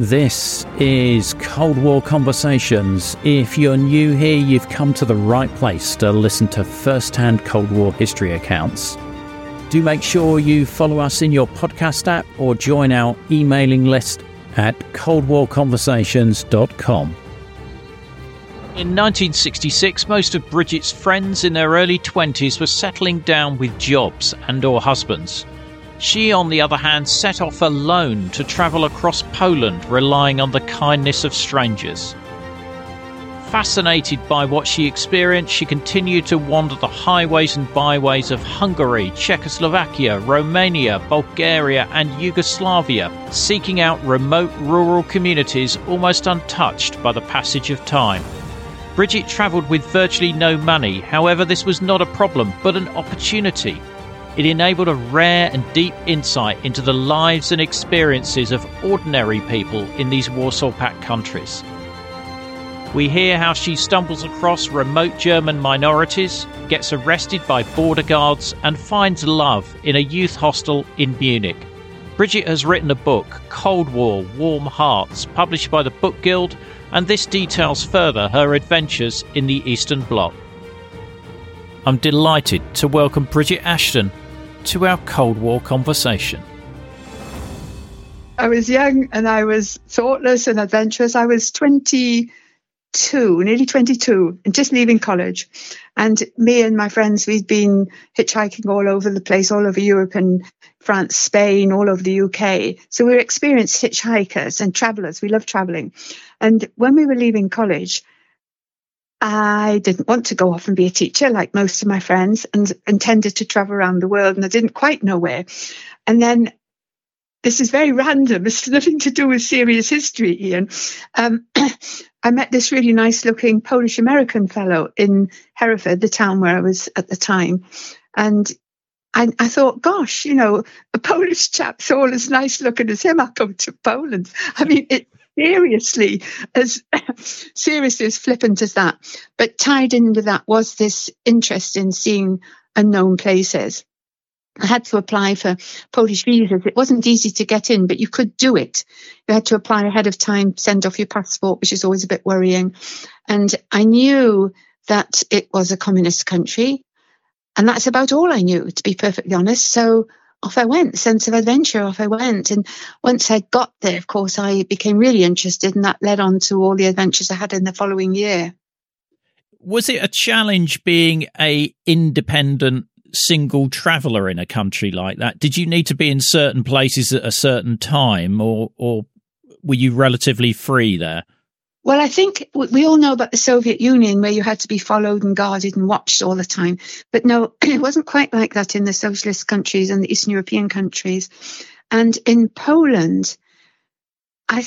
This is Cold War Conversations. If you're new here, you've come to the right place to listen to first-hand Cold War history accounts. Do make sure you follow us in your podcast app or join our emailing list at coldwarconversations.com. In 1966, most of Bridget's friends in their early 20s were settling down with jobs and/or husbands. She, on the other hand, set off alone to travel across Poland, relying on the kindness of strangers. Fascinated by what she experienced, she continued to wander the highways and byways of Hungary, Czechoslovakia, Romania, Bulgaria and Yugoslavia, seeking out remote rural communities almost untouched by the passage of time. Bridget travelled with virtually no money. However, this was not a problem, but an opportunity. It enabled a rare and deep insight into the lives and experiences of ordinary people in these Warsaw Pact countries. We hear how she stumbles across remote German minorities, gets arrested by border guards, and finds love in a youth hostel in Munich. Bridget has written a book, Cold War, Warm Hearts, published by the Book Guild, and this details further her adventures in the Eastern Bloc. I'm delighted to welcome Bridget Ashton to our Cold War conversation. I was young and I was thoughtless and adventurous. I was 22, nearly 22, and just leaving college. And me and my friends, we'd been hitchhiking all over the place, all over Europe and France, Spain, all over the UK. So we were experienced hitchhikers and travellers. We loved travelling. And when we were leaving college, I didn't want to go off and be a teacher like most of my friends and intended to travel around the world, and I didn't quite know where. And then, this is very random, it's nothing to do with serious history, Ian. I met this really nice looking Polish American fellow in Hereford, the town where I was at the time. And I thought, gosh, you know, a Polish chap's all as nice looking as him, I'll go to Poland. I mean, it seriously as flippant as that. But tied in with that was this interest in seeing unknown places. I had to apply for Polish visas. It wasn't easy to get in, but you could do it. You had to apply ahead of time, send off your passport, which is always a bit worrying. And I knew that it was a communist country. And that's about all I knew, to be perfectly honest. So off I went, sense of adventure, off I went. And once I got there, of course, I became really interested, and that led on to all the adventures I had in the following year. Was it a challenge being an independent single traveller in a country like that? Did you need to be in certain places at a certain time, or were you relatively free there? Well, I think we all know about the Soviet Union, where you had to be followed and guarded and watched all the time. But no, it wasn't quite like that in the socialist countries and the Eastern European countries. And in Poland, I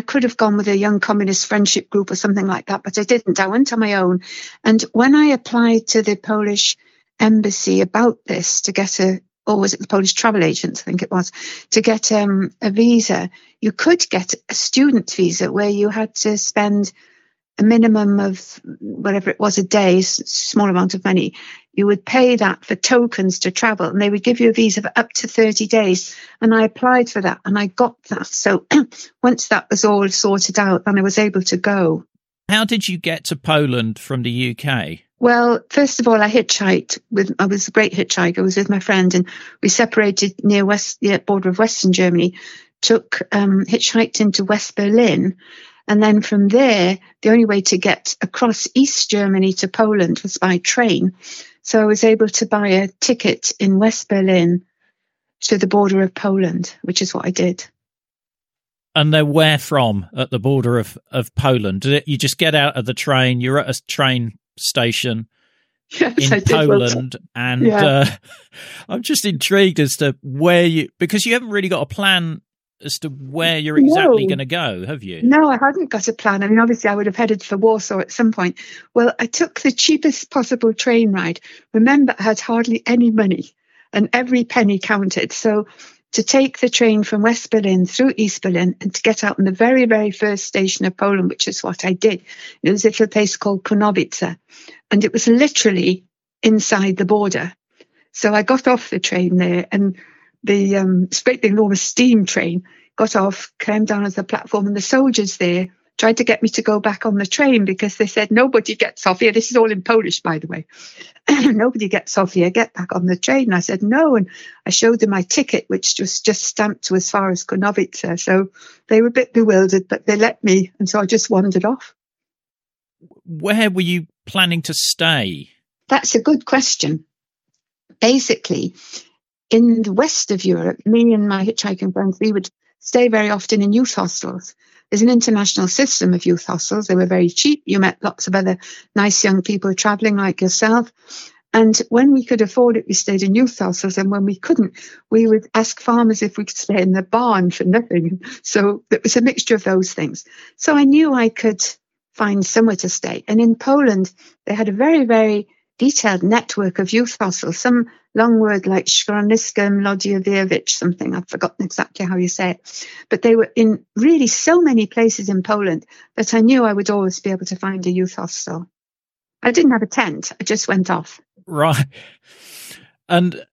could have gone with a young communist friendship group or something like that, but I didn't. I went on my own. And when I applied to the Polish embassy about this to get the Polish travel agents, I think it was, to get a visa. You could get a student visa where you had to spend a minimum of whatever it was a day, small amount of money. You would pay that for tokens to travel, and they would give you a visa for up to 30 days. And I applied for that, and I got that. So once that was all sorted out, then I was able to go. How did you get to Poland from the UK? Well, first of all, I was a great hitchhiker. I was with my friend, and we separated near the border of Western Germany, hitchhiked into West Berlin. And then from there, the only way to get across East Germany to Poland was by train. So I was able to buy a ticket in West Berlin to the border of Poland, which is what I did. And they're where from at the border of Poland? You just get out of the train, you're at a train station, Yes, in Poland. And I'm just intrigued as to where you, because you haven't really got a plan as to where you're exactly going to go, have you? No, I hadn't got a plan. I mean, obviously I would have headed for Warsaw at some point. Well, I took the cheapest possible train ride. Remember, I had hardly any money and every penny counted. So to take the train from West Berlin through East Berlin and to get out in the very, very first station of Poland, which is what I did. It was a little place called Konowice, and it was literally inside the border. So I got off the train there and the enormous steam train, got off, climbed down on the platform, and the soldiers there tried to get me to go back on the train because they said, nobody gets off here. This is all in Polish, by the way. Nobody gets off here. Get back on the train. And I said, no. And I showed them my ticket, which was just stamped to as far as Konowice. So they were a bit bewildered, but they let me. And so I just wandered off. Where were you planning to stay? That's a good question. Basically, in the west of Europe, me and my hitchhiking friends, we would stay very often in youth hostels. There's an international system of youth hostels. They were very cheap. You met lots of other nice young people traveling like yourself. And when we could afford it, we stayed in youth hostels. And when we couldn't, we would ask farmers if we could stay in the barn for nothing. So it was a mixture of those things. So I knew I could find somewhere to stay. And in Poland, they had a very, very detailed network of youth hostels, some long word like Schroniska Młodzieżowe, something, I've forgotten exactly how you say it. But they were in really so many places in Poland that I knew I would always be able to find a youth hostel. I didn't have a tent, I just went off. Right. And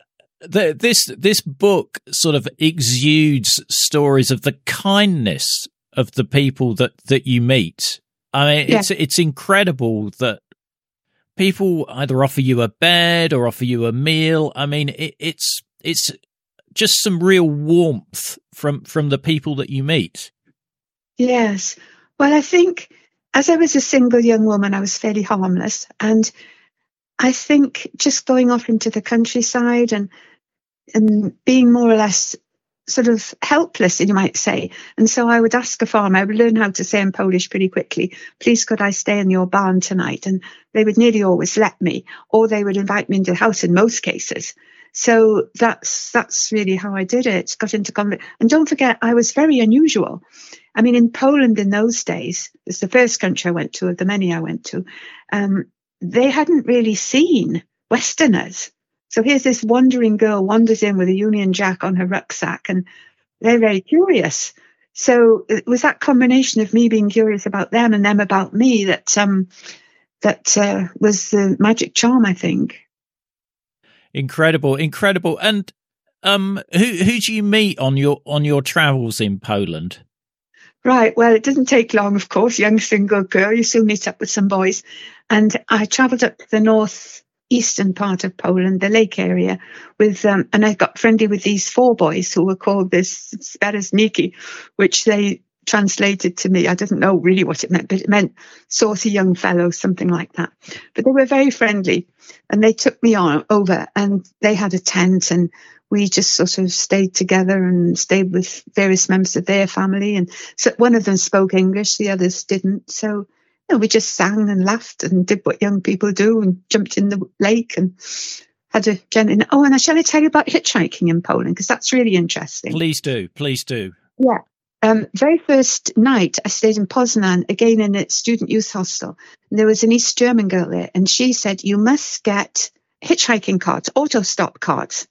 this book sort of exudes stories of the kindness of the people that you meet. I mean, it's incredible that people either offer you a bed or offer you a meal. I mean, it's just some real warmth from the people that you meet. Yes. Well, I think as I was a single young woman, I was fairly harmless. And I think just going off into the countryside and being more or less sort of helpless, you might say. And so I would ask a farmer, I would learn how to say in Polish pretty quickly, please could I stay in your barn tonight? And they would nearly always let me, or they would invite me into the house in most cases. So that's really how I did it, got into conversation. And don't forget, I was very unusual. I mean, in Poland in those days, it's the first country I went to of the many I went to, they hadn't really seen Westerners. So here's this wandering girl wanders in with a Union Jack on her rucksack, and they're very curious. So it was that combination of me being curious about them and them about me that was the magic charm, I think. Incredible, incredible. And who do you meet on your travels in Poland? Right. Well, it doesn't take long, of course. Young single girl, you still meet up with some boys, and I travelled up to the northeastern part of Poland, the lake area, with and I got friendly with these four boys who were called the Sperazniki, which they translated to me. I didn't know really what it meant, but it meant saucy young fellow, something like that. But they were very friendly, and they took me over, and they had a tent, and we just sort of stayed together and stayed with various members of their family. And so one of them spoke English, the others didn't. So no, we just sang and laughed and did what young people do and jumped in the lake and had a gin. Oh, and shall I tell you about hitchhiking in Poland? Because that's really interesting. Please do. Please do. Yeah. Very first night, I stayed in Poznan, again in a student youth hostel. And there was an East German girl there, and she said, you must get hitchhiking cards, auto-stop cards.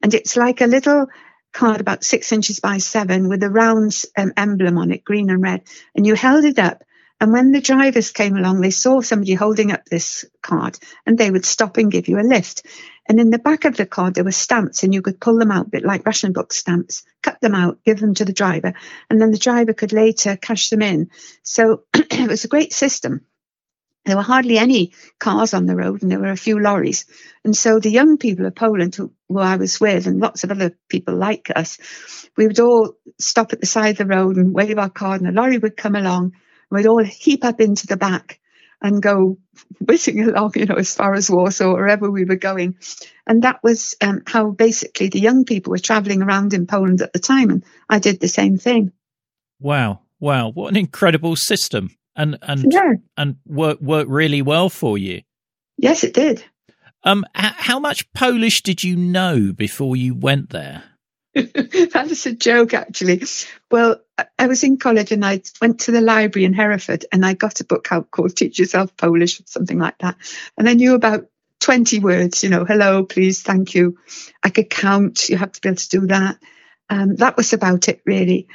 And it's like a little card about 6 inches by 7 with a round emblem on it, green and red. And you held it up. And when the drivers came along, they saw somebody holding up this card, and they would stop and give you a lift. And in the back of the card, there were stamps, and you could pull them out, a bit like ration book stamps, cut them out, give them to the driver, and then the driver could later cash them in. So it was a great system. There were hardly any cars on the road, and there were a few lorries. And so the young people of Poland who I was with, and lots of other people like us, we would all stop at the side of the road and wave our card, and a lorry would come along. We'd all heap up into the back and go whizzing along, as far as Warsaw or wherever we were going. And that was how basically the young people were travelling around in Poland at the time. And I did the same thing. Wow. What an incredible system. And worked really well for you. Yes, it did. How much Polish did you know before you went there? That is a joke, actually. Well, I was in college and I went to the library in Hereford and I got a book out called Teach Yourself Polish, or something like that. And I knew about 20 words, you know, hello, please, thank you. I could count. You have to be able to do that. That was about it, really.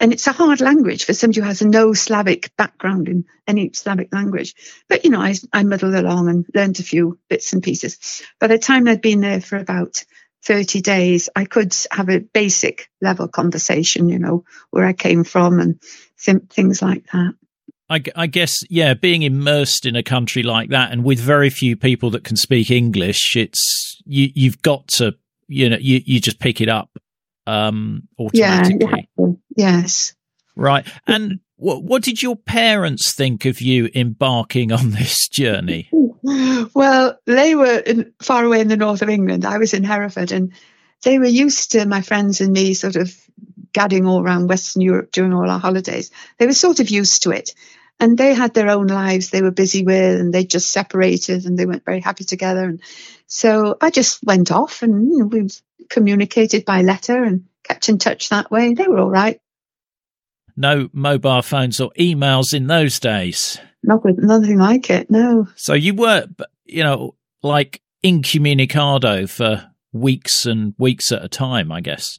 And it's a hard language for somebody who has no Slavic background in any Slavic language. But, you know, I muddled along and learned a few bits and pieces. By the time I'd been there for about 30 days, I could have a basic level conversation, you know, where I came from and things like that. I guess, yeah, being immersed in a country like that and with very few people that can speak English, it's you've got to, you know, you just pick it up automatically. Yeah, yes. Right. And what did your parents think of you embarking on this journey? Well, they were far away in the north of England. I was in Hereford, and they were used to my friends and me sort of gadding all around Western Europe during all our holidays. They were sort of used to it, and they had their own lives they were busy with, and they just separated and they weren't very happy together. And so I just went off, and you know, we communicated by letter and kept in touch that way. They were all right. No mobile phones or emails in those days. Nothing like it, no. So you were, you know, like incommunicado for weeks and weeks at a time, I guess.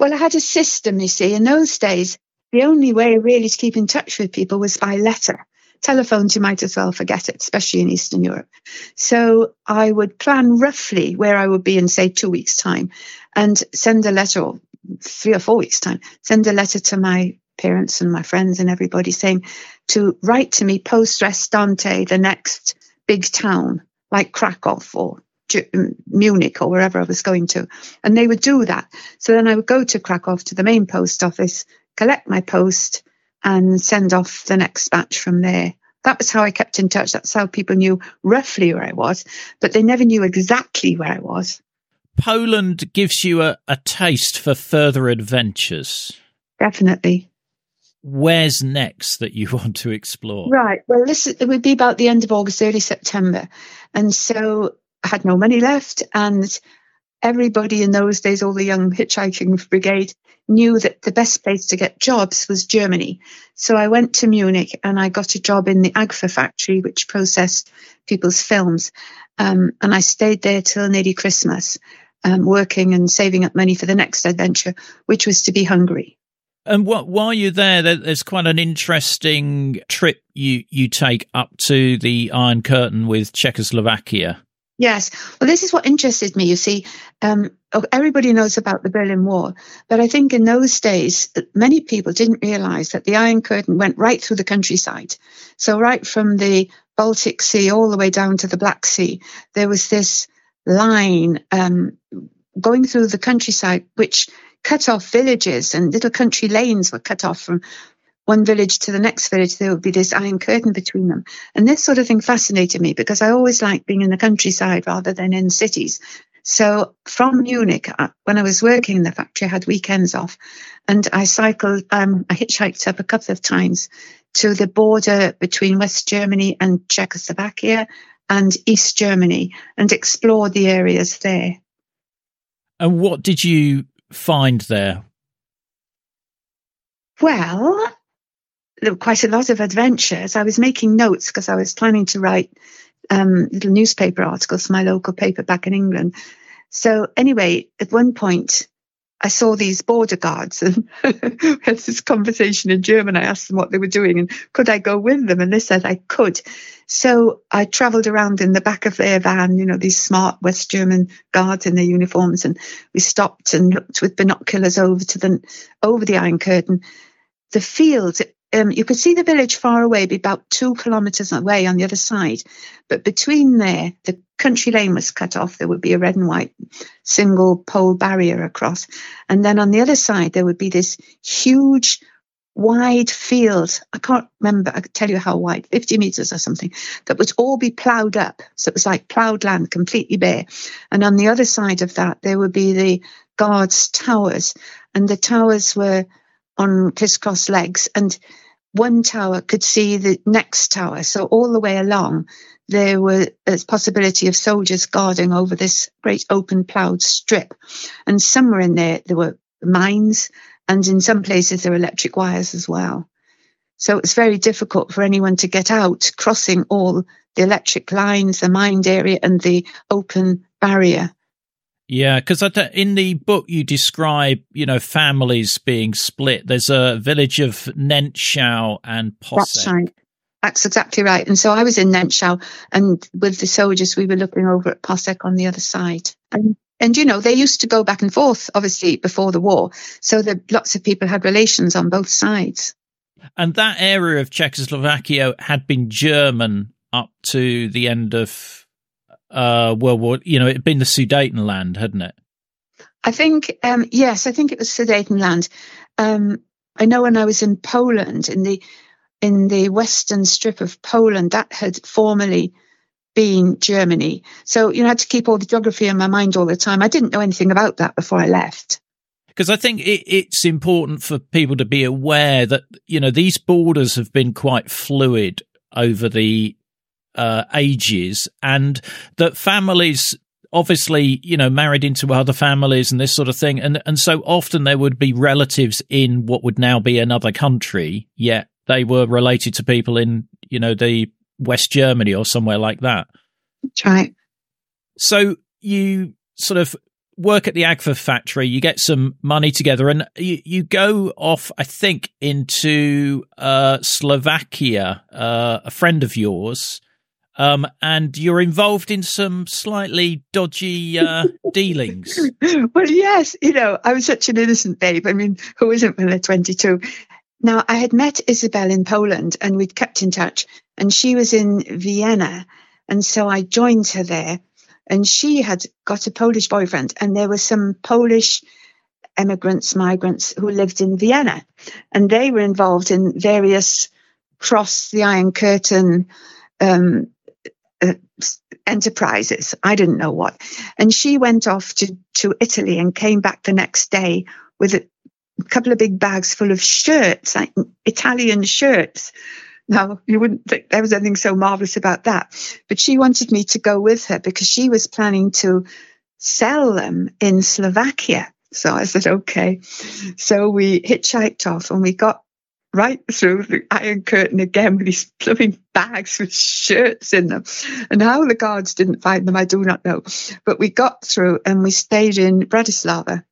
Well, I had a system, you see. In those days, the only way really to keep in touch with people was by letter. Telephones, you might as well forget it, especially in Eastern Europe. So I would plan roughly where I would be in, say, 2 weeks' time and send a letter, or 3 or 4 weeks' time, send a letter to my parents and my friends and everybody saying to write to me post restante the next big town, like Krakow or Munich or wherever I was going to. And they would do that. So then I would go to Krakow to the main post office, collect my post and send off the next batch from there. That was how I kept in touch. That's how people knew roughly where I was, but they never knew exactly where I was. Poland gives you a taste for further adventures. Definitely. Where's next that you want to explore? Right. Well, it would be about the end of August, early September. And so I had no money left, and everybody in those days, all the young hitchhiking brigade, knew that the best place to get jobs was Germany. So I went to Munich and I got a job in the Agfa factory, which processed people's films. And I stayed there till nearly Christmas, working and saving up money for the next adventure, which was to be Hungary. And while you're there, there's quite an interesting trip you take up to the Iron Curtain with Czechoslovakia. Yes. Well, this is what interested me, you see. Everybody knows about the Berlin Wall, but I think in those days, many people didn't realise that the Iron Curtain went right through the countryside. So right from the Baltic Sea all the way down to the Black Sea, there was this line going through the countryside, which cut off villages, and little country lanes were cut off from one village to the next village. There would be this iron curtain between them. And this sort of thing fascinated me because I always liked being in the countryside rather than in cities. So from Munich, when I was working in the factory, I had weekends off, and I cycled, I hitchhiked up a couple of times to the border between West Germany and Czechoslovakia and East Germany and explored the areas there. And what did you find there? Well, there were quite a lot of adventures. I was making notes because I was planning to write little newspaper articles for my local paper back in England. So anyway, at one point I saw these border guards and had this conversation in German. I asked them what they were doing and could I go with them? And they said I could. So I travelled around in the back of their van, you know, these smart West German guards in their uniforms. And we stopped and looked with binoculars over the Iron Curtain. The fields, you could see the village far away, be about 2 kilometres away on the other side. But between there, the country lane was cut off. There would be a red and white single pole barrier across. And then on the other side, there would be this huge, wide field. I can't remember, I could tell you how wide, 50 metres or something, that would all be ploughed up. So it was like ploughed land, completely bare. And on the other side of that, there would be the guards' towers. And the towers were on crisscross legs, and one tower could see the next tower. So all the way along, there was a possibility of soldiers guarding over this great open ploughed strip. And somewhere in there were mines, and in some places there were electric wires as well. So it's very difficult for anyone to get out, crossing all the electric lines, the mined area and the open barrier. Yeah, because in the book you describe, families being split. There's a village of Nentschau and Possek. That's right. That's exactly right. And so I was in Nentschau, and with the soldiers, we were looking over at Possek on the other side. And they used to go back and forth, obviously, before the war. So that lots of people had relations on both sides. And that area of Czechoslovakia had been German up to the end of World War. It had been the Sudetenland, hadn't it? I think, yes, I think it was Sudetenland. I know when I was in Poland, in the western strip of Poland, that had formerly been Germany. So, I had to keep all the geography in my mind all the time. I didn't know anything about that before I left. Because I think it's important for people to be aware that, these borders have been quite fluid over the ages, and that families obviously, married into other families and this sort of thing. And so often there would be relatives in what would now be another country, yet they were related to people in, the West Germany or somewhere like that. That's right. So you sort of work at the Agfa factory, you get some money together, and you go off, I think, into Slovakia, a friend of yours, and you're involved in some slightly dodgy dealings. Well, yes, I was such an innocent babe. I mean, who isn't when they're 22? Now, I had met Isabel in Poland and we'd kept in touch, and she was in Vienna. And so I joined her there, and she had got a Polish boyfriend, and there were some Polish migrants who lived in Vienna, and they were involved in various cross the Iron Curtain enterprises. I didn't know what. And she went off to Italy and came back the next day with a couple of big bags full of shirts, like Italian shirts. Now, you wouldn't think there was anything so marvellous about that. But she wanted me to go with her because she was planning to sell them in Slovakia. So I said, okay. So we hitchhiked off, and we got right through the Iron Curtain again with these blooming bags with shirts in them. And how the guards didn't find them, I do not know. But we got through, and we stayed in Bratislava.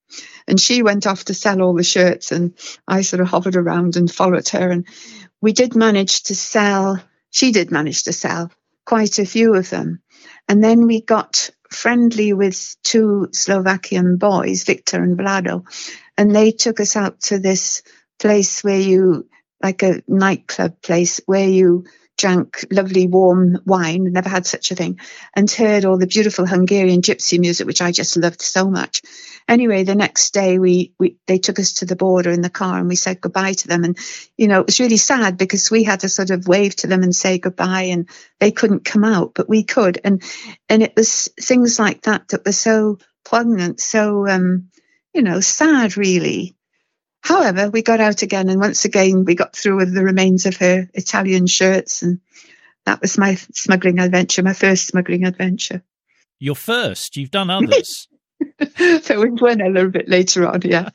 And she went off to sell all the shirts, and I sort of hovered around and followed her. And we did manage to sell, she did manage to sell quite a few of them. And then we got friendly with two Slovakian boys, Victor and Vlado, and they took us out to this place like a nightclub place where you drank lovely warm wine, never had such a thing, and heard all the beautiful Hungarian gypsy music, which I just loved so much. Anyway, the next day they took us to the border in the car, and we said goodbye to them. And, it was really sad because we had to sort of wave to them and say goodbye, and they couldn't come out, but we could. And it was things like that that were so poignant, so, sad really. However, we got out again, and once again, we got through with the remains of her Italian shirts, and that was my first smuggling adventure. Your first? You've done others? So we went a little bit later on, yeah.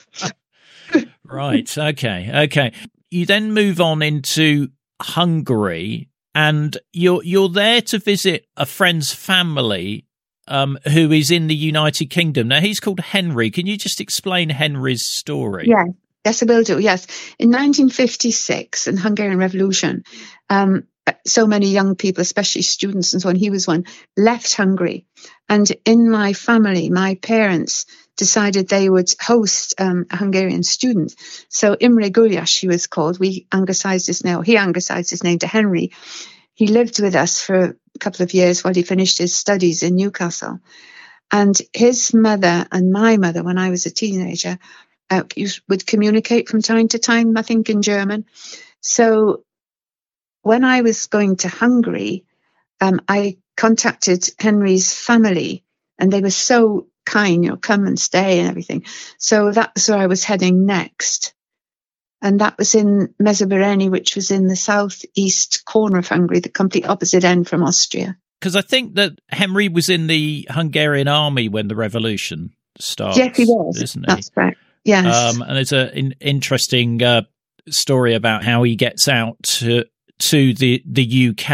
Right, okay. You then move on into Hungary, and you're there to visit a friend's family who is in the United Kingdom. Now, he's called Henry. Can you just explain Henry's story? Yeah. Yes, I will do. Yes. In 1956, in the Hungarian Revolution, so many young people, especially students and so on, he was one, left Hungary. And in my family, my parents decided they would host a Hungarian student. So Imre Gulyas, he was called. He anglicised his name to Henry. He lived with us for a couple of years while he finished his studies in Newcastle. And his mother and my mother, when I was a teenager, you would communicate from time to time, I think, in German. So when I was going to Hungary, I contacted Henry's family, and they were so kind, come and stay and everything. So that's where I was heading next. And that was in Mezőberény, which was in the southeast corner of Hungary, the complete opposite end from Austria. Because I think that Henry was in the Hungarian army when the revolution started. Yes, he was. Isn't he? That's correct. Yes. And there's an interesting story about how he gets out to the UK.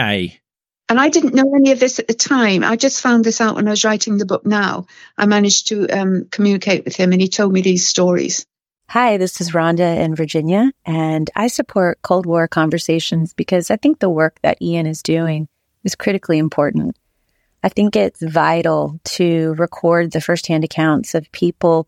And I didn't know any of this at the time. I just found this out when I was writing the book now. I managed to communicate with him and he told me these stories. Hi, this is Rhonda in Virginia, and I support Cold War Conversations because I think the work that Ian is doing is critically important. I think it's vital to record the firsthand accounts of people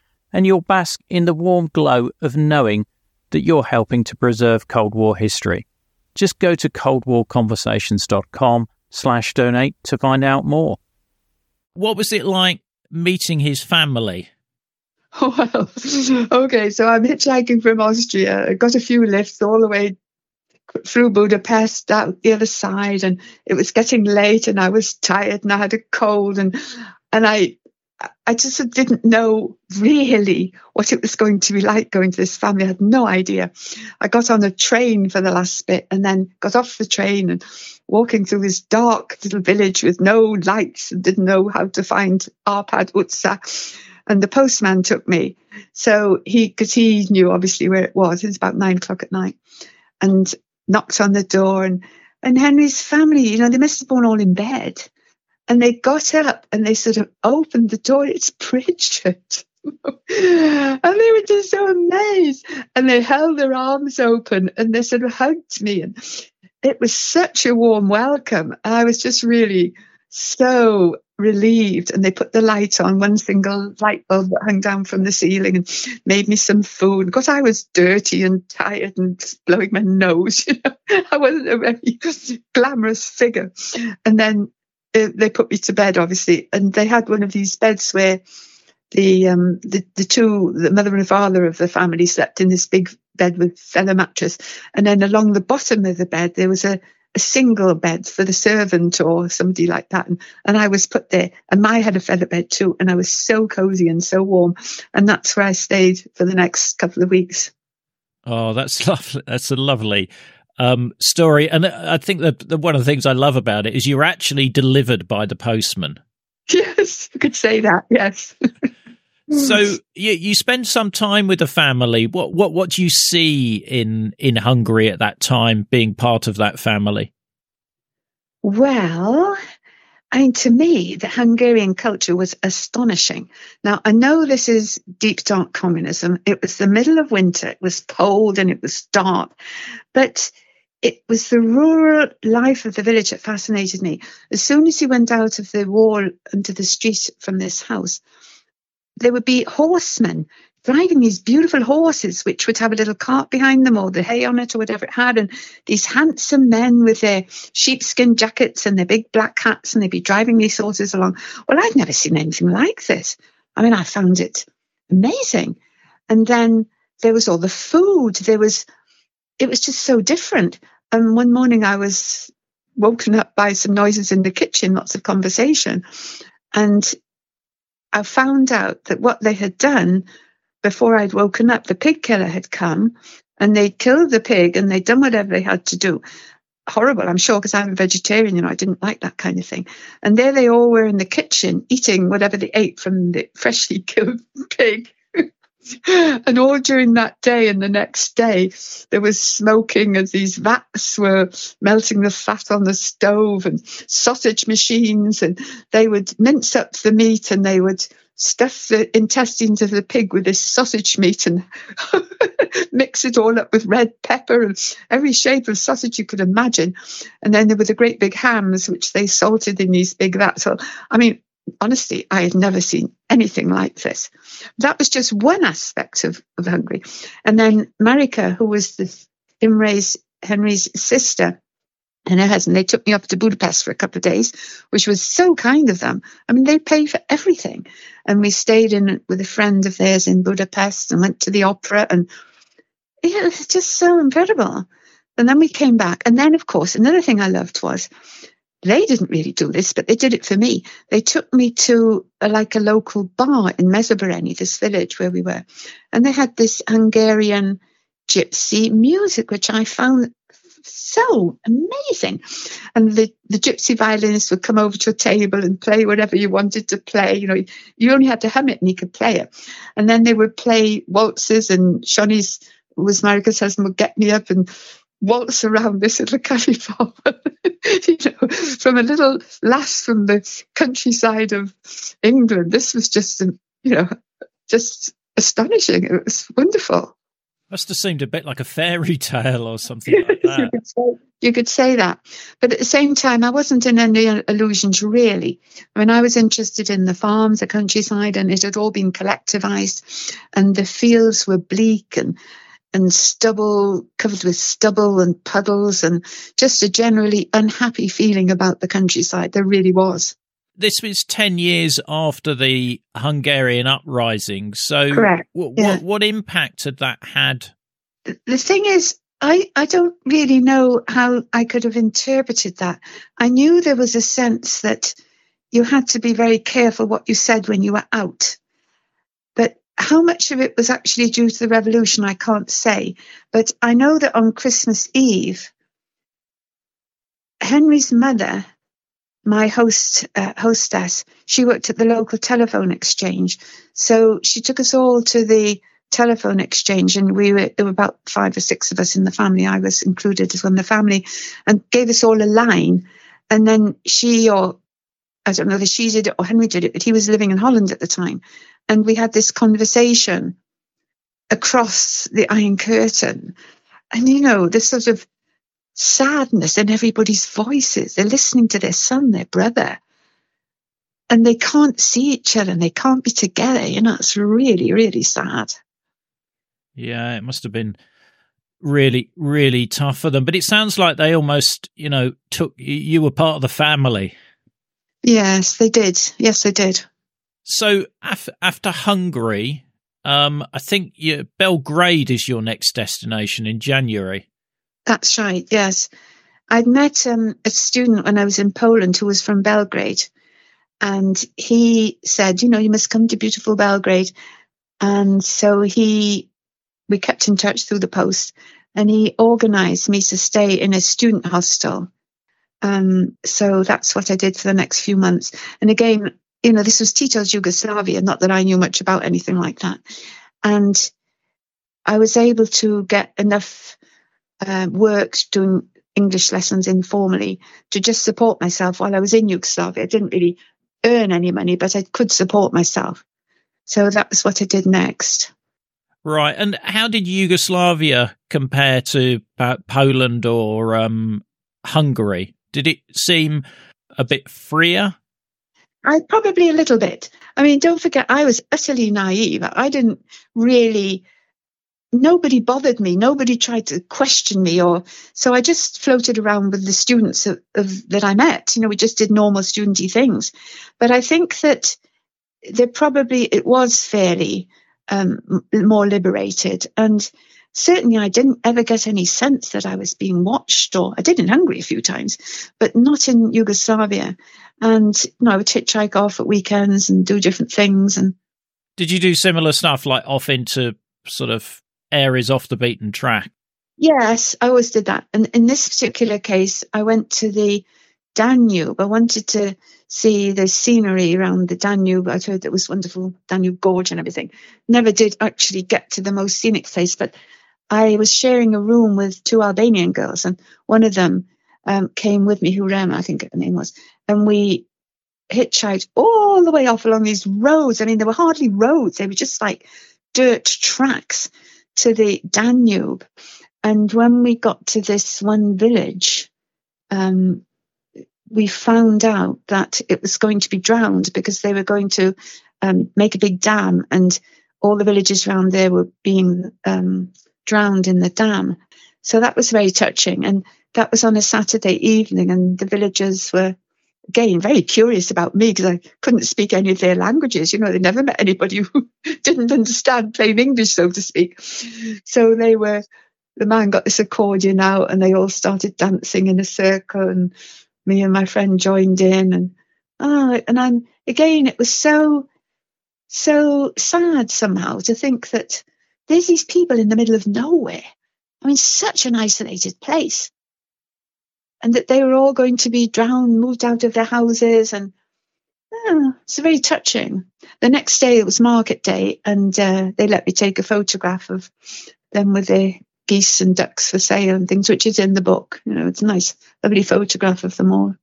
and you'll bask in the warm glow of knowing that you're helping to preserve Cold War history. Just go to coldwarconversations.com/donate to find out more. What was it like meeting his family? Well, okay, so I'm hitchhiking from Austria. I got a few lifts all the way through Budapest, out the other side, and it was getting late and I was tired and I had a cold and I just didn't know really what it was going to be like going to this family. I had no idea. I got on a train for the last bit and then got off the train and walking through this dark little village with no lights and didn't know how to find Arpad Utsa. And the postman took me. So because he knew obviously where it was. It was about 9 o'clock at night and knocked on the door and Henry's family, they must have been all in bed. And they got up and they sort of opened the door. It's Bridget. And they were just so amazed. And they held their arms open and they sort of hugged me. And it was such a warm welcome. And I was just really so relieved. And they put the light on, one single light bulb that hung down from the ceiling, and made me some food. Because I was dirty and tired and blowing my nose. I wasn't a very glamorous figure. And then they put me to bed, obviously, and they had one of these beds where the mother and father of the family slept in this big bed with feather mattress, and then along the bottom of the bed there was a single bed for the servant or somebody like that, and I was put there, and I had a feather bed too, and I was so cozy and so warm, and that's where I stayed for the next couple of weeks. Oh, that's lovely. That's a lovely story. And I think that one of the things I love about it is you're actually delivered by the postman. Yes, you could say that. Yes. So you spend some time with the family. What do you see in Hungary at that time, being part of that family? Well, to me, the Hungarian culture was astonishing. Now, I know this is deep, dark communism. It was the middle of winter. It was cold and it was dark. But it was the rural life of the village that fascinated me. As soon as you went out of the wall into the street from this house, there would be horsemen driving these beautiful horses, which would have a little cart behind them or the hay on it or whatever it had. And these handsome men with their sheepskin jackets and their big black hats, and they'd be driving these horses along. Well, I'd never seen anything like this. I found it amazing. And then there was all the food. It was just so different. And one morning I was woken up by some noises in the kitchen, lots of conversation. And I found out that what they had done before I'd woken up, the pig killer had come and they'd killed the pig and they'd done whatever they had to do. Horrible, I'm sure, because I'm a vegetarian, I didn't like that kind of thing. And there they all were in the kitchen eating whatever they ate from the freshly killed pig. And all during that day and the next day, there was smoking as these vats were melting the fat on the stove, and sausage machines, and they would mince up the meat and they would stuff the intestines of the pig with this sausage meat and mix it all up with red pepper and every shape of sausage you could imagine. And then there were the great big hams, which they salted in these big vats. So, honestly, I had never seen anything like this. That was just one aspect of Hungary. And then Marika, who was Henry's sister, and her husband, they took me up to Budapest for a couple of days, which was so kind of them. I mean, they pay for everything. And we stayed in with a friend of theirs in Budapest and went to the opera. And it was just so incredible. And then we came back. And then, of course, another thing I loved was they didn't really do this, but they did it for me. They took me to a local bar in Mezőberény, this village where we were. And they had this Hungarian gypsy music, which I found so amazing. And the gypsy violinist would come over to a table and play whatever you wanted to play. You know, you only had to hum it and he could play it. And then they would play waltzes, and Shonny's, who was Marika's husband, would get me up and waltz around this little curry pop, you know, from a little lass from the countryside of England. This was just, just astonishing. It was wonderful. Must have seemed a bit like a fairy tale or something like that. You could say that. But at the same time, I wasn't in any illusions, really. I mean, I was interested in the farms, the countryside, and it had all been collectivized, and the fields were bleak and stubble, covered with stubble and puddles, and just a generally unhappy feeling about the countryside. There really was. This was 10 years after the Hungarian uprising. So correct. What impact had that had? The thing is, I don't really know how I could have interpreted that. I knew there was a sense that you had to be very careful what you said when you were out. But how much of it was actually due to the revolution, I can't say. But I know that on Christmas Eve, Henry's mother, my hostess, she worked at the local telephone exchange. So she took us all to the telephone exchange, and there were about 5 or 6 of us in the family. I was included as one of the family, and gave us all a line. And then I don't know if she did it or Henry did it, but he was living in Holland at the time. And we had this conversation across the Iron Curtain. And, this sort of sadness in everybody's voices. They're listening to their son, their brother, and they can't see each other and they can't be together. It's really, really sad. Yeah, it must have been really, really tough for them. But it sounds like they almost, took you were part of the family. Yes, they did. Yes, they did. So after Hungary, I think Belgrade is your next destination in January. That's right, yes. I'd met a student when I was in Poland who was from Belgrade, and he said, you must come to beautiful Belgrade. And so we kept in touch through the post, and he organised me to stay in a student hostel. So that's what I did for the next few months. And again, this was Tito's Yugoslavia, not that I knew much about anything like that. And I was able to get enough work doing English lessons informally to just support myself while I was in Yugoslavia. I didn't really earn any money, but I could support myself. So that was what I did next. Right. And how did Yugoslavia compare to Poland or Hungary? Did it seem a bit freer? Probably a little bit. I mean, don't forget, I was utterly naive. I didn't really... Nobody bothered me. Nobody tried to question me. So I just floated around with the students that I met. We just did normal studenty things. But I think that it was fairly more liberated. And certainly I didn't ever get any sense that I was being watched, or I did in Hungary a few times, but not in Yugoslavia. And I would hitchhike off at weekends and do different things. And did you do similar stuff, like off into sort of areas off the beaten track? Yes, I always did that. And in this particular case, I went to the Danube. I wanted to see the scenery around the Danube. I'd heard that was wonderful, Danube Gorge and everything. Never did actually get to the most scenic place, but I was sharing a room with 2 Albanian girls, and one of them came with me, Hurema, I think her name was, and we hitchhiked all the way off along these roads. I mean, there were hardly roads. They were just like dirt tracks to the Danube. And when we got to this one village, we found out that it was going to be drowned because they were going to make a big dam, and all the villages around there were being drowned in the dam. So that was very touching. And that was on a Saturday evening, and the villagers were, again, very curious about me because I couldn't speak any of their languages. You know, they never met anybody who didn't understand plain English, so to speak. So they were, the man got this accordion out and they all started dancing in a circle, and me and my friend joined in. And again, it was so sad somehow to think that there's these people in the middle of nowhere. I mean, such an isolated place. And that they were all going to be drowned, moved out of their houses. And it's very touching. The next day, it was market day, and they let me take a photograph of them with their geese and ducks for sale and things, which is in the book. You know, it's a nice, lovely photograph of them all.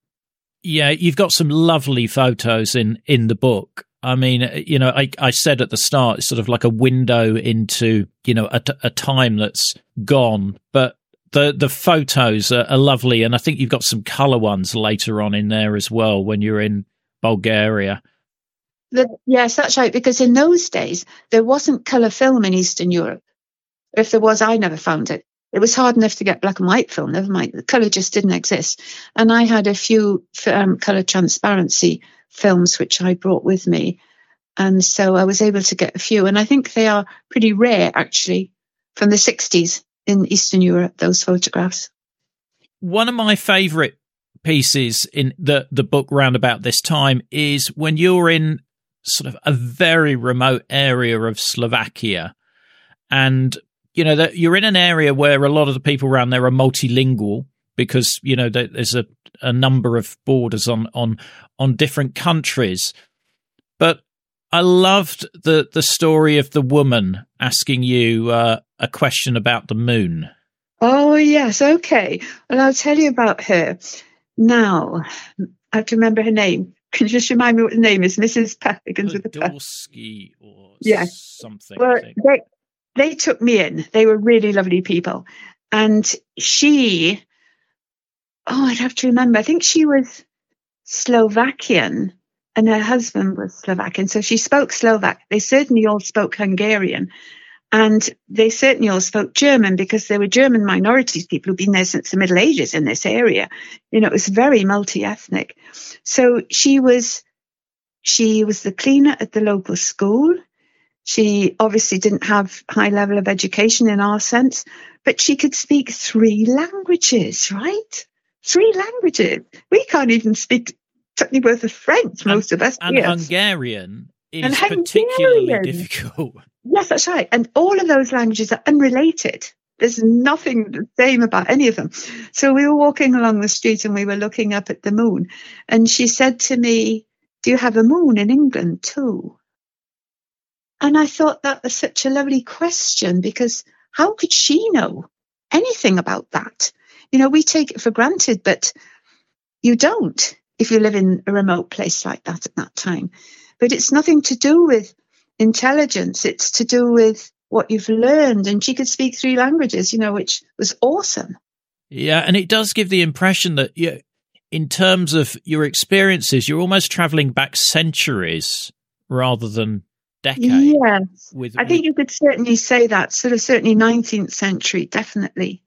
Yeah, you've got some lovely photos in the book. I mean, you know, I said at the start, it's sort of like a window into, you know, a time that's gone, but the photos are lovely. And I think you've got some colour ones later on in there as well when you're in Bulgaria. Yes, that's right. Because in those days, there wasn't colour film in Eastern Europe. If there was, I never found it. It was hard enough to get black and white film, never mind. The colour just didn't exist. And I had a few colour transparency films which I brought with me. And so I was able to get a few. And I think they are pretty rare, actually, from the 60s in Eastern Europe, those photographs. One of my favourite pieces in the book round about this time is when you're in sort of a very remote area of Slovakia. And you know, that you're in an area where a lot of the people around there are multilingual because, you know, there's a number of borders on different countries. But I loved the story of the woman asking you a question about the moon. Oh, yes. OK. Well, I'll tell you about her now. I have to remember her name. Can you just remind me what the name is? Mrs. Pat begins with a P. Podorsky or something. Well, they took me in. They were really lovely people. And she, I'd have to remember, I think she was Slovakian and her husband was Slovakian. So she spoke Slovak. They certainly all spoke Hungarian. And they certainly all spoke German because there were German minorities, people who'd been there since the Middle Ages in this area. You know, it was very multi-ethnic. So she was the cleaner at the local school. She obviously didn't have high level of education in our sense, but she could speak 3 languages, right? 3 languages. We can't even speak something worth of French, most of us. And Hungarian is particularly difficult. Yes, that's right. And all of those languages are unrelated. There's nothing the same about any of them. So we were walking along the street and we were looking up at the moon. And she said to me, "Do you have a moon in England too?" And I thought that was such a lovely question, because how could she know anything about that? You know, we take it for granted, but you don't if you live in a remote place like that at that time. But it's nothing to do with intelligence. It's to do with what you've learned. And she could speak 3 languages, you know, which was awesome. Yeah, and it does give the impression that in terms of your experiences, you're almost travelling back centuries rather than decade. Yeah, I think you could certainly say that, sort of certainly 19th century, definitely.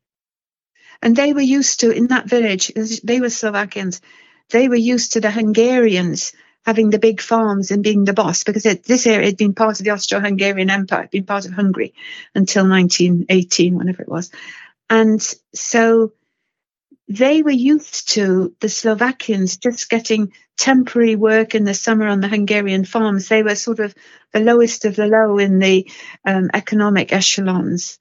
And they were used to, in that village, they were Slovakians, they were used to the Hungarians having the big farms and being the boss, because this area had been part of the Austro-Hungarian Empire, had been part of Hungary until 1918, whenever it was. And so they were used to the Slovakians just getting temporary work in the summer on the Hungarian farms. They were sort of the lowest of the low in the economic echelons.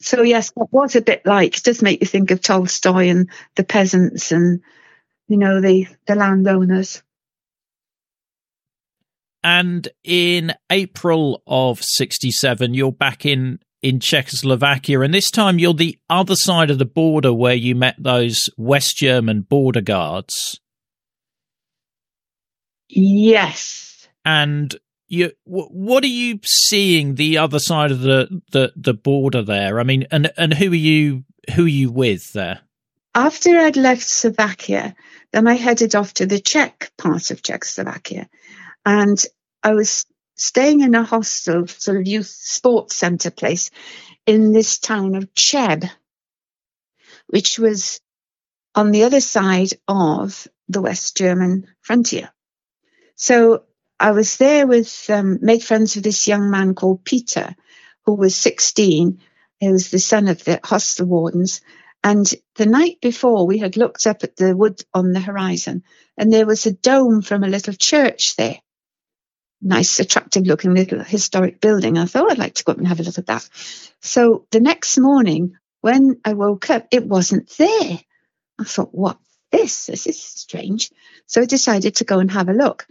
So, yes, it was a bit like, it does make you think of Tolstoy and the peasants and, you know, the landowners. And in April of 1967, you're back in Czechoslovakia, and this time you're the other side of the border where you met those West German border guards. Yes. And what are you seeing the other side of the border there? I mean, and who are you with there? After I'd left Slovakia, then I headed off to the Czech part of Czechoslovakia, and I was staying in a hostel, sort of youth sports centre place in this town of Cheb, which was on the other side of the West German frontier. So I was there with, made friends with this young man called Peter, who was 16. He was the son of the hostel wardens. And the night before, we had looked up at the wood on the horizon, and there was a dome from a little church there. Nice, attractive looking little historic building. I thought, I'd like to go up and have a look at that. So the next morning, when I woke up, it wasn't there. I thought, what? This is strange. So I decided to go and have a look.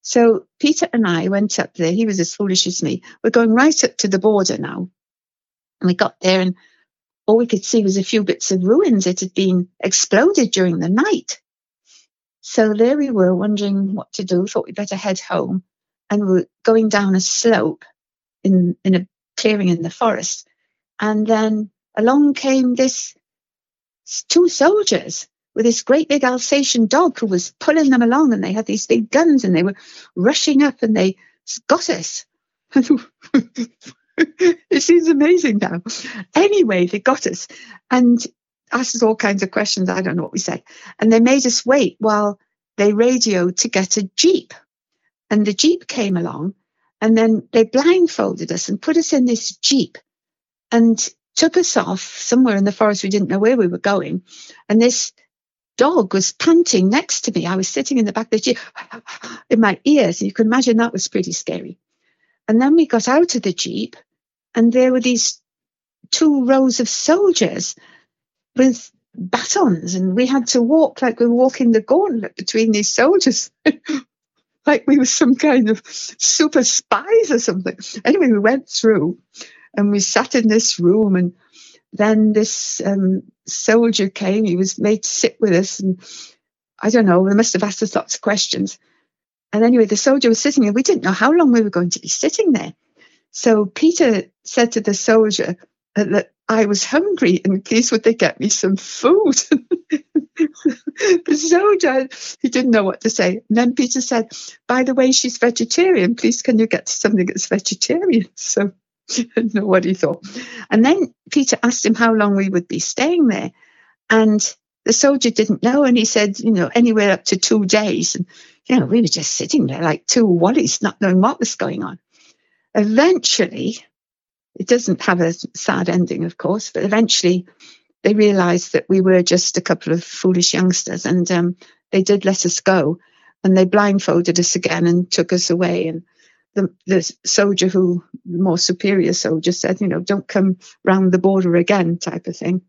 So Peter and I went up there. He was as foolish as me. We're going right up to the border now. And we got there, and all we could see was a few bits of ruins that had been exploded during the night. So there we were, wondering what to do. Thought we'd better head home. And we were going down a slope in a clearing in the forest. And then along came this two soldiers with this great big Alsatian dog who was pulling them along, and they had these big guns, and they were rushing up, and they got us. It seems amazing now. Anyway, they got us and asked us all kinds of questions. I don't know what we said. And they made us wait while they radioed to get a jeep. And the jeep came along, and then they blindfolded us and put us in this jeep and took us off somewhere in the forest. We didn't know where we were going. And this dog was panting next to me. I was sitting in the back of the jeep in my ears. You can imagine that was pretty scary. And then we got out of the jeep, and there were these two rows of soldiers with batons, and we had to walk like we were walking the gauntlet between these soldiers, like we were some kind of super spies or something. Anyway, we went through, and we sat in this room, and then this soldier came. He was made to sit with us, and I don't know, they must have asked us lots of questions. And anyway, the soldier was sitting there. We didn't know how long we were going to be sitting there. So Peter said to the soldier that I was hungry, and please would they get me some food? The soldier, he didn't know what to say. And then Peter said, by the way, she's vegetarian. Please, can you get something that's vegetarian? So I don't know what he thought. And then Peter asked him how long we would be staying there. And the soldier didn't know. And he said, you know, anywhere up to 2 days. And, you know, we were just sitting there like two wallies, not knowing what was going on. Eventually, it doesn't have a sad ending, of course, but eventually they realized that we were just a couple of foolish youngsters, and they did let us go, and they blindfolded us again and took us away. And the soldier who, the more superior soldier, said, you know, don't come round the border again, type of thing.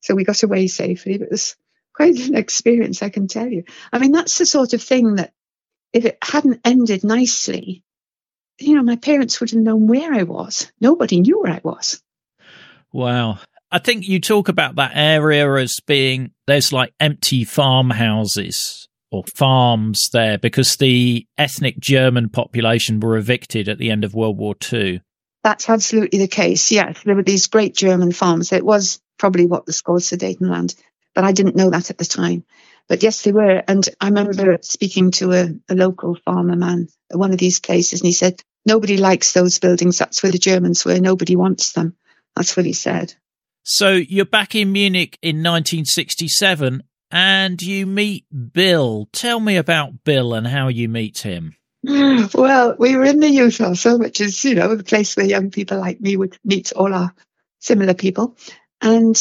So we got away safely, but it was quite an experience, I can tell you. I mean, that's the sort of thing that if it hadn't ended nicely, you know, my parents would have known where I was. Nobody knew where I was. Wow. I think you talk about that area as being, there's like empty farmhouses or farms there because the ethnic German population were evicted at the end of World War II. That's absolutely the case, yes. There were these great German farms. It was probably what was called Sudetenland. But I didn't know that at the time. But yes, they were. And I remember speaking to a local farmer man at one of these places, and he said, nobody likes those buildings. That's where the Germans were. Nobody wants them. That's what he said. So you're back in Munich in 1967, and you meet Bill. Tell me about Bill and how you meet him. Well, we were in the youth hostel, which is, you know, the place where young people like me would meet all our similar people. And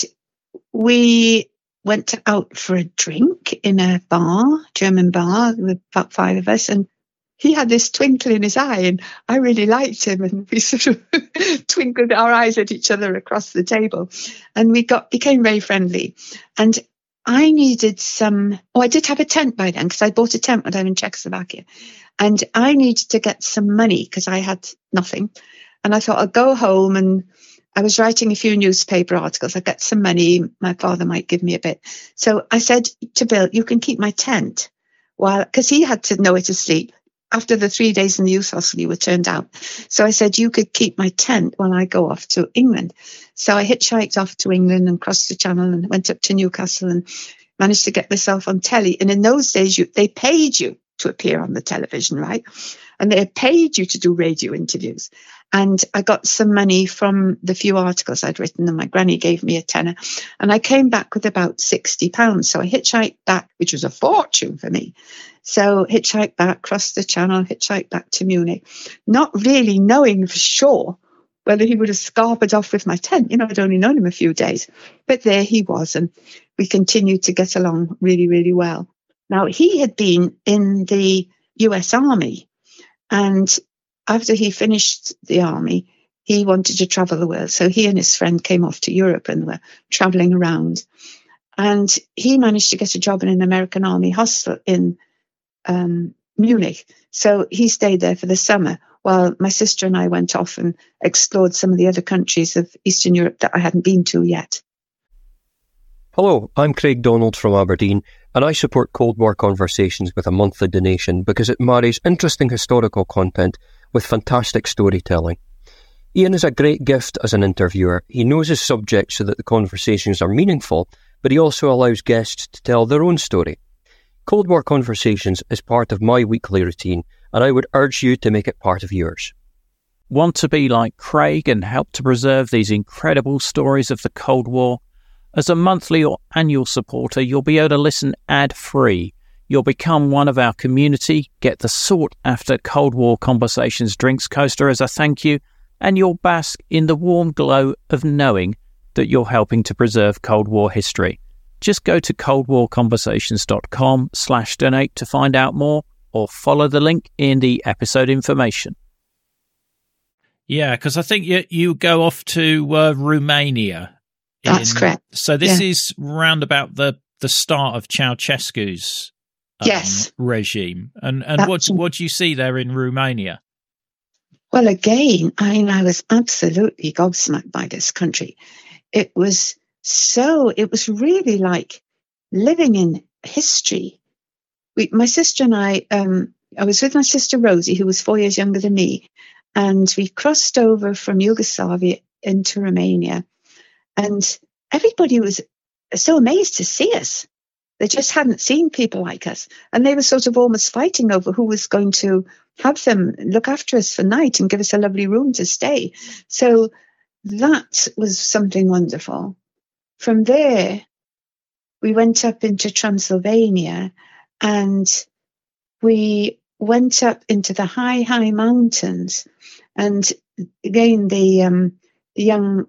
we went out for a drink in a bar, German bar, with about five of us, and he had this twinkle in his eye, and I really liked him, and we sort of twinkled our eyes at each other across the table, and we became very friendly. And I needed some, I did have a tent by then, because I bought a tent when I was in Czechoslovakia, and I needed to get some money, because I had nothing, and I thought I'll go home, and I was writing a few newspaper articles. I got some money. My father might give me a bit. So I said to Bill, you can keep my tent, because he had to know where to sleep. After the 3 days in the youth hostel, you were turned out. So I said, you could keep my tent while I go off to England. So I hitchhiked off to England and crossed the channel and went up to Newcastle and managed to get myself on telly. And in those days, they paid you to appear on the television, right? And they paid you to do radio interviews. And I got some money from the few articles I'd written, and my granny gave me a tenner. And I came back with about £60. So I hitchhiked back, which was a fortune for me. So hitchhiked back, crossed the channel, hitchhiked back to Munich, not really knowing for sure whether he would have scarpered off with my tent. You know, I'd only known him a few days. But there he was, and we continued to get along really, really well. Now, he had been in the US Army, and after he finished the army, he wanted to travel the world. So he and his friend came off to Europe and were traveling around. And he managed to get a job in an American army hostel in Munich. So he stayed there for the summer while my sister and I went off and explored some of the other countries of Eastern Europe that I hadn't been to yet. Hello, I'm Craig Donald from Aberdeen, and I support Cold War Conversations with a monthly donation because it marries interesting historical content with fantastic storytelling. Ian is a great gift as an interviewer. He knows his subject so that the conversations are meaningful, but he also allows guests to tell their own story. Cold War Conversations is part of my weekly routine, and I would urge you to make it part of yours. Want to be like Craig and help to preserve these incredible stories of the Cold War? As a monthly or annual supporter, you'll be able to listen ad-free. You'll become one of our community, get the sought-after Cold War Conversations drinks coaster as a thank you, and you'll bask in the warm glow of knowing that you're helping to preserve Cold War history. Just go to coldwarconversations.com/donate to find out more, or follow the link in the episode information. Yeah, because I think you go off to Romania. That's correct. So this is round about the start of Ceausescu's regime. And what do you see there in Romania? Well, again, I was absolutely gobsmacked by this country. It was really like living in history. My sister and I was with my sister Rosie, who was 4 years younger than me, and we crossed over from Yugoslavia into Romania. And everybody was so amazed to see us. They just hadn't seen people like us. And they were sort of almost fighting over who was going to have them look after us for night and give us a lovely room to stay. So that was something wonderful. From there, we went up into Transylvania, and we went up into the high, high mountains. And again, the young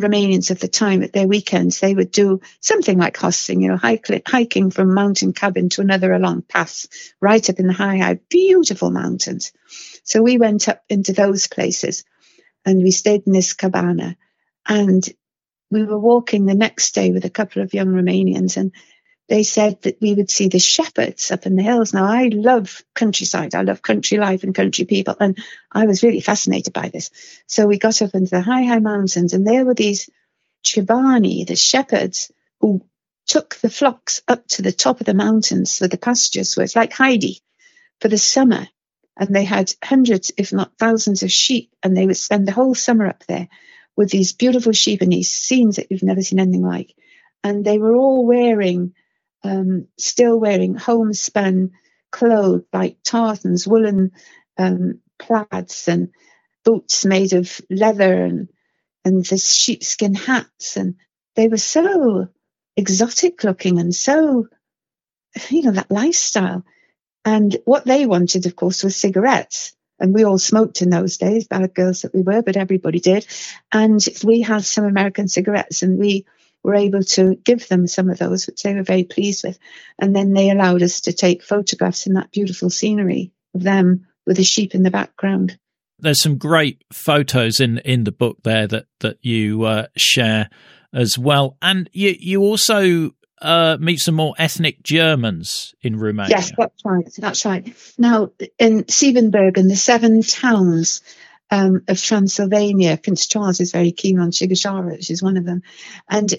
Romanians of the time, at their weekends, they would do something like hosting, you know, hiking from mountain cabin to another along paths, right up in the high, high, beautiful mountains. So we went up into those places, and we stayed in this cabana. And we were walking the next day with a couple of young Romanians, and they said that we would see the shepherds up in the hills. Now, I love countryside. I love country life and country people. And I was really fascinated by this. So we got up into the high, high mountains, and there were these Chivani, the shepherds, who took the flocks up to the top of the mountains for the pastures, where it's like Heidi, for the summer. And they had hundreds, if not thousands, of sheep. And they would spend the whole summer up there with these beautiful sheep and these scenes that you've never seen anything like. And they were all still wearing homespun clothes like tartans, woolen plaids, and boots made of leather, and the sheepskin hats. And they were so exotic looking, and so, you know, that lifestyle. And what they wanted, of course, was cigarettes. And we all smoked in those days, bad girls that we were, but everybody did. And we had some American cigarettes, and we were able to give them some of those, which they were very pleased with. And then they allowed us to take photographs in that beautiful scenery of them with the sheep in the background. There's some great photos in the book there that you share as well. And you also meet some more ethnic Germans in Romania. Yes, that's right. Now, in Siebenberg and the seven towns of Transylvania, Prince Charles is very keen on Chigashara, which is one of them. And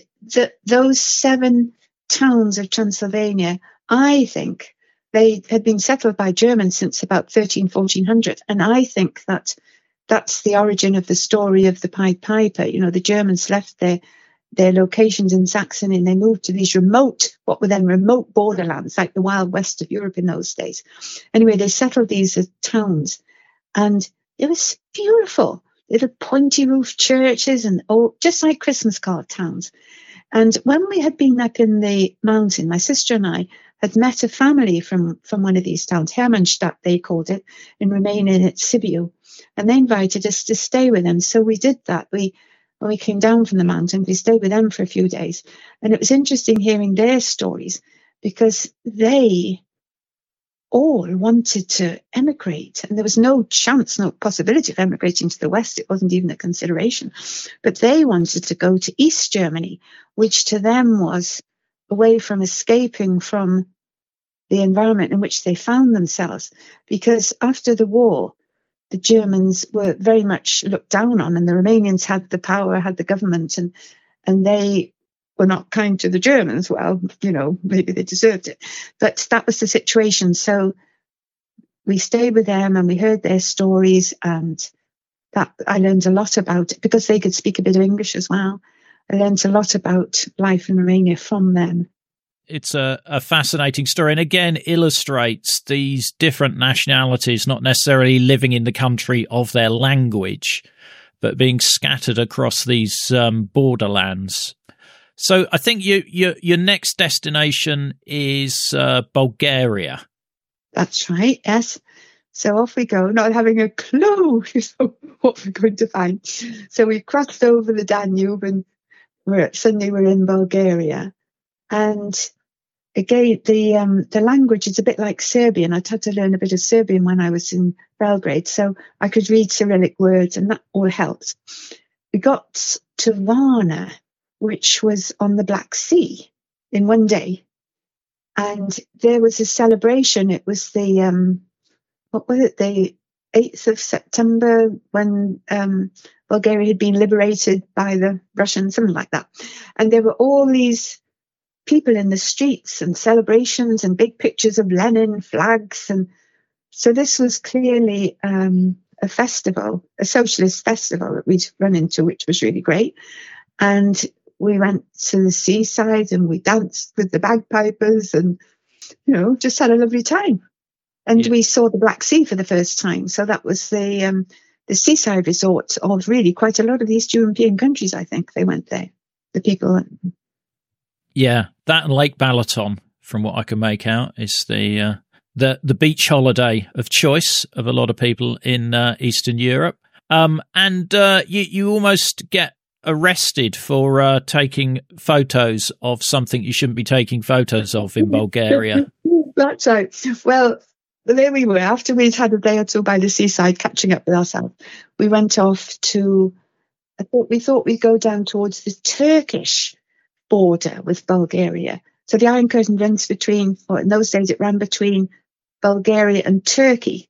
those seven towns of Transylvania, I think they had been settled by Germans since about 1400. And I think that's the origin of the story of the Pied Piper. You know, the Germans left their their locations in Saxony, and they moved to these remote borderlands, like the wild west of Europe in those days. Anyway, they settled these as towns, and it was beautiful. Little pointy roof churches, and just like Christmas card towns. And when we had been up in the mountain, my sister and I had met a family from one of these towns, Hermannstadt, they called it, in Romania, at Sibiu. And they invited us to stay with them. So we did that. When we came down from the mountain, we stayed with them for a few days. And it was interesting hearing their stories, because they all wanted to emigrate, and there was no chance, no possibility of emigrating to the West. It wasn't even a consideration. But they wanted to go to East Germany, which to them was a way from escaping from the environment in which they found themselves. Because after the war, the Germans were very much looked down on, and the Romanians had the power, had the government, and they were not kind to the Germans. Well, you know, maybe they deserved it. But that was the situation. So we stayed with them and we heard their stories, and that I learned a lot about it, because they could speak a bit of English as well. I learned a lot about life in Romania from them. It's a fascinating story, and again illustrates these different nationalities not necessarily living in the country of their language, but being scattered across these borderlands. So I think your next destination is Bulgaria. That's right, yes. So off we go, not having a clue what we're going to find. So we crossed over the Danube, and suddenly we're in Bulgaria. And again, the language is a bit like Serbian. I'd had to learn a bit of Serbian when I was in Belgrade, so I could read Cyrillic words, and that all helped. We got to Varna, which was on the Black Sea, in one day. And there was a celebration. It was the 8th of September, when Bulgaria had been liberated by the Russians, something like that. And there were all these people in the streets, and celebrations, and big pictures of Lenin, flags. And so this was clearly a festival, a socialist festival that we'd run into, which was really great. And we went to the seaside, and we danced with the bagpipers, and, you know, just had a lovely time. And we saw the Black Sea for the first time. So that was the seaside resort of really quite a lot of East European countries, I think. They went there, the people. Yeah, that and Lake Balaton, from what I can make out, is the beach holiday of choice of a lot of people in Eastern Europe. You almost get arrested for taking photos of something you shouldn't be taking photos of in Bulgaria. That's right. Well, there we were. After we'd had a day or two by the seaside catching up with ourselves, we went off to, we thought we'd go down towards the Turkish border with Bulgaria. So the Iron Curtain runs between, or in those days it ran between Bulgaria and Turkey.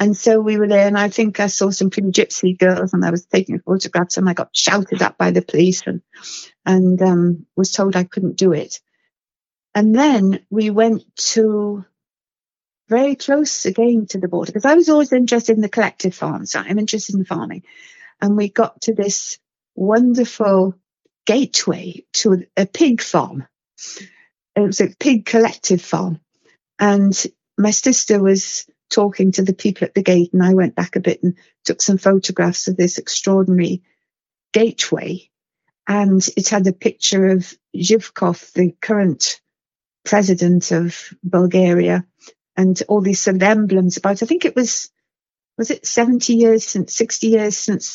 And so we were there, and I think I saw some pretty gypsy girls, and I was taking photographs, and I got shouted at by the police, and was told I couldn't do it. And then we went to very close again to the border, because I was always interested in the collective farm, so I'm interested in farming. And we got to this wonderful gateway to a pig farm. It was a pig collective farm. And my sister was talking to the people at the gate, and I went back a bit and took some photographs of this extraordinary gateway. And it had a picture of Zhivkov, the current president of Bulgaria, and all these sort of emblems about, I think it was it 60 years since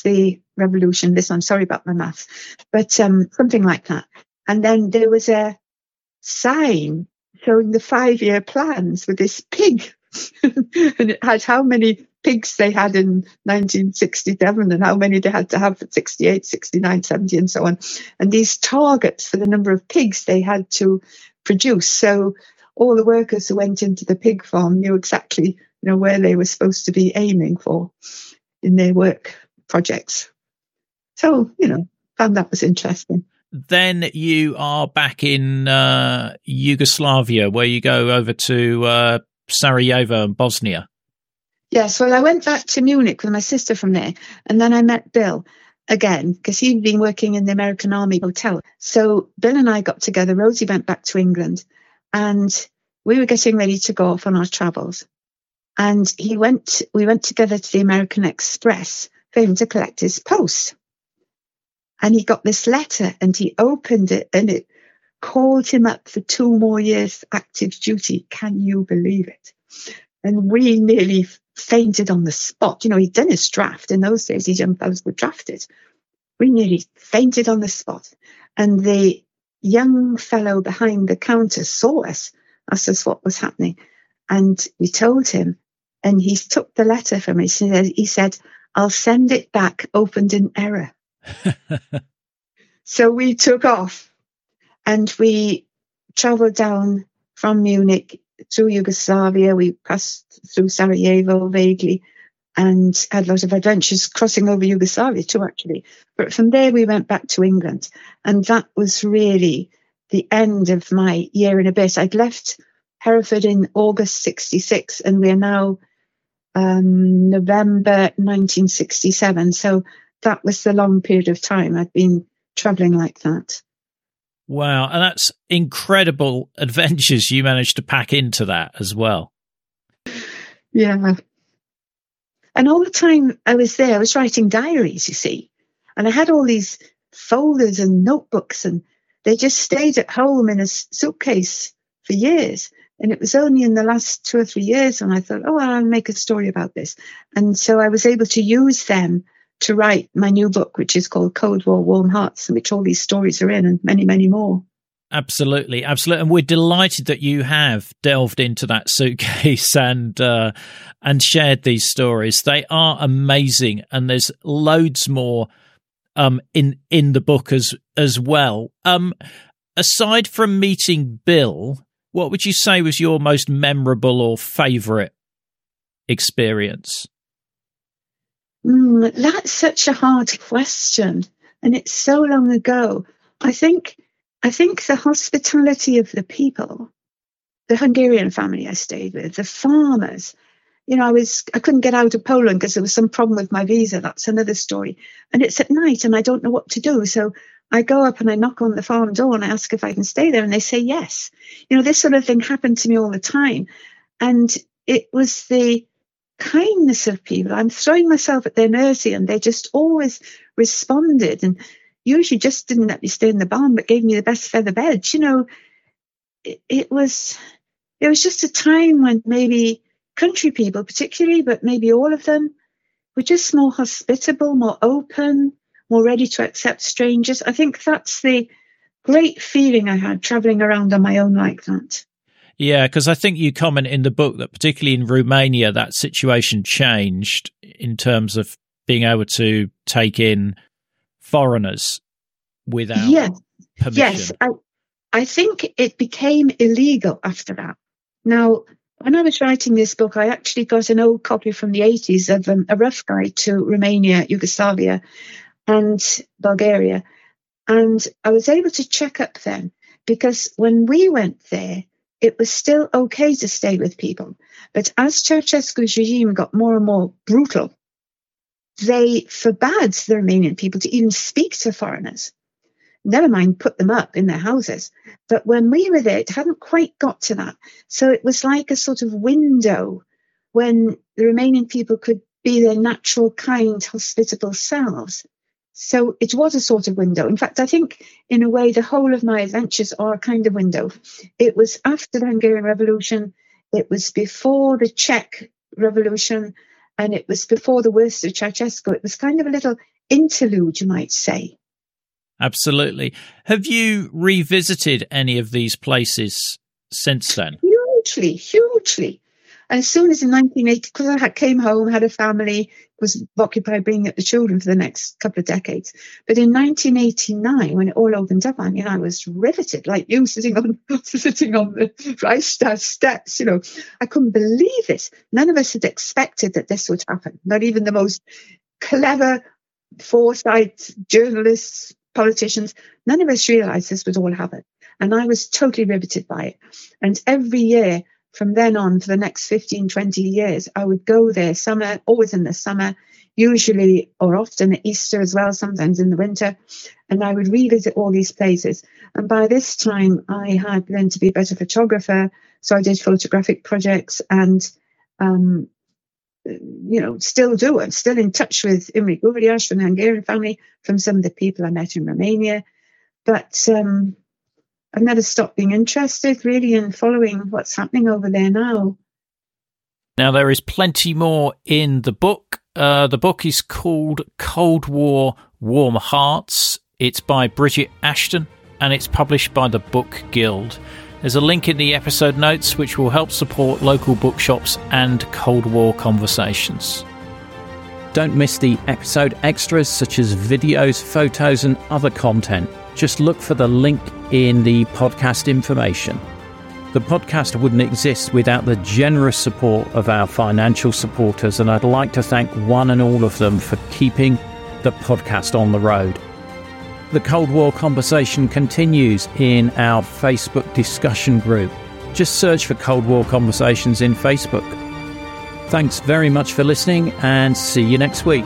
the revolution? I'm sorry about my maths, but something like that. And then there was a sign showing the 5-year plans for this pig. And it had how many pigs they had in 1967, and how many they had to have for 68, 69, 70, and so on. And these targets for the number of pigs they had to produce. So all the workers who went into the pig farm knew exactly, you know, where they were supposed to be aiming for in their work projects. So, you know, found that was interesting. Then you are back in Yugoslavia, where you go over to Sarajevo and Bosnia. Yes, well, I went back to Munich with my sister from there, and then I met Bill, again, because he'd been working in the American Army Hotel. So Bill and I got together. Rosie went back to England, and we were getting ready to go off on our travels. And we went together to the American Express for him to collect his post. And he got this letter, and he opened it, and it called him up for 2 more years active duty. Can you believe it? And we nearly fainted on the spot. You know, he'd done his draft. In those days, these young fellows were drafted. We nearly fainted on the spot. And the young fellow behind the counter saw us, asked us what was happening. And we told him, and he took the letter from us. He said, I'll send it back, opened in error. So we took off, and we traveled down from Munich through Yugoslavia. We passed through Sarajevo vaguely and had a lot of adventures crossing over Yugoslavia too, actually. But from there, we went back to England. And that was really the end of my year and a bit. I'd left Hereford in August 1966, and we are now November 1967. So that was the long period of time I'd been travelling like that. Wow. And that's incredible adventures you managed to pack into that as well. Yeah. And all the time I was there, I was writing diaries, you see. And I had all these folders and notebooks, and they just stayed at home in a suitcase for years. And it was only in the last 2 or 3 years when I thought, oh, well, I'll make a story about this. And so I was able to use them to write my new book, which is called Cold War, Warm Hearts, in which all these stories are in, and many, many more. Absolutely, absolutely. And we're delighted that you have delved into that suitcase and shared these stories. They are amazing, and there's loads more in the book as well. Aside from meeting Bill, what would you say was your most memorable or favourite experience? That's such a hard question, and it's so long ago. I think the hospitality of the people, the Hungarian family I stayed with, the farmers. You know, I couldn't get out of Poland because there was some problem with my visa. That's another story. And it's at night, and I don't know what to do. So I go up and I knock on the farm door and I ask if I can stay there, and they say yes. You know, this sort of thing happened to me all the time, and it was the kindness of people. I'm throwing myself at their mercy, and they just always responded, and usually just didn't let me stay in the barn but gave me the best feather bed. You know, it was just a time when maybe country people particularly, but maybe all of them, were just more hospitable, more open, more ready to accept strangers. I think that's the great feeling I had traveling around on my own like that. Yeah, because I think you comment in the book that particularly in Romania, that situation changed in terms of being able to take in foreigners without permission. Yes, I think it became illegal after that. Now, when I was writing this book, I actually got an old copy from the 1980s of a rough guide to Romania, Yugoslavia and Bulgaria. And I was able to check up then, because when we went there, it was still okay to stay with people. But as Ceausescu's regime got more and more brutal, they forbade the Romanian people to even speak to foreigners, never mind put them up in their houses. But when we were there, it hadn't quite got to that. So it was like a sort of window when the Romanian people could be their natural, kind, hospitable selves. So it was a sort of window. In fact, I think in a way, the whole of my adventures are a kind of window. It was after the Hungarian Revolution. It was before the Czech Revolution. And it was before the worst of Ceausescu. It was kind of a little interlude, you might say. Absolutely. Have you revisited any of these places since then? Hugely, hugely. As soon as in 1980, because I came home, had a family, was occupied bringing up the children for the next couple of decades. But in 1989, when it all opened up, I mean, I was riveted, like you sitting on the Reichstag steps. You know, I couldn't believe it. None of us had expected that this would happen. Not even the most clever, foresight journalists, politicians. None of us realised this would all happen. And I was totally riveted by it. And every year, from then on, for the next 15, 20 years, I would go there summer, always in the summer, usually or often at Easter as well, sometimes in the winter. And I would revisit all these places. And by this time, I had learned to be a better photographer. So I did photographic projects and, still do it. Still in touch with Imre Gulyas from the Hungarian family, from some of the people I met in Romania. But I've never stopped being interested, really, in following what's happening over there now. Now, there is plenty more in the book. The book is called Cold War, Warm Hearts. It's by Bridget Ashton, and it's published by the Book Guild. There's a link in the episode notes which will help support local bookshops and Cold War Conversations. Don't miss the episode extras such as videos, photos and other content. Just look for the link in the podcast information. The podcast wouldn't exist without the generous support of our financial supporters, and I'd like to thank one and all of them for keeping the podcast on the road. The Cold War conversation continues in our Facebook discussion group. Just search for Cold War Conversations in Facebook. Thanks very much for listening, and see you next week.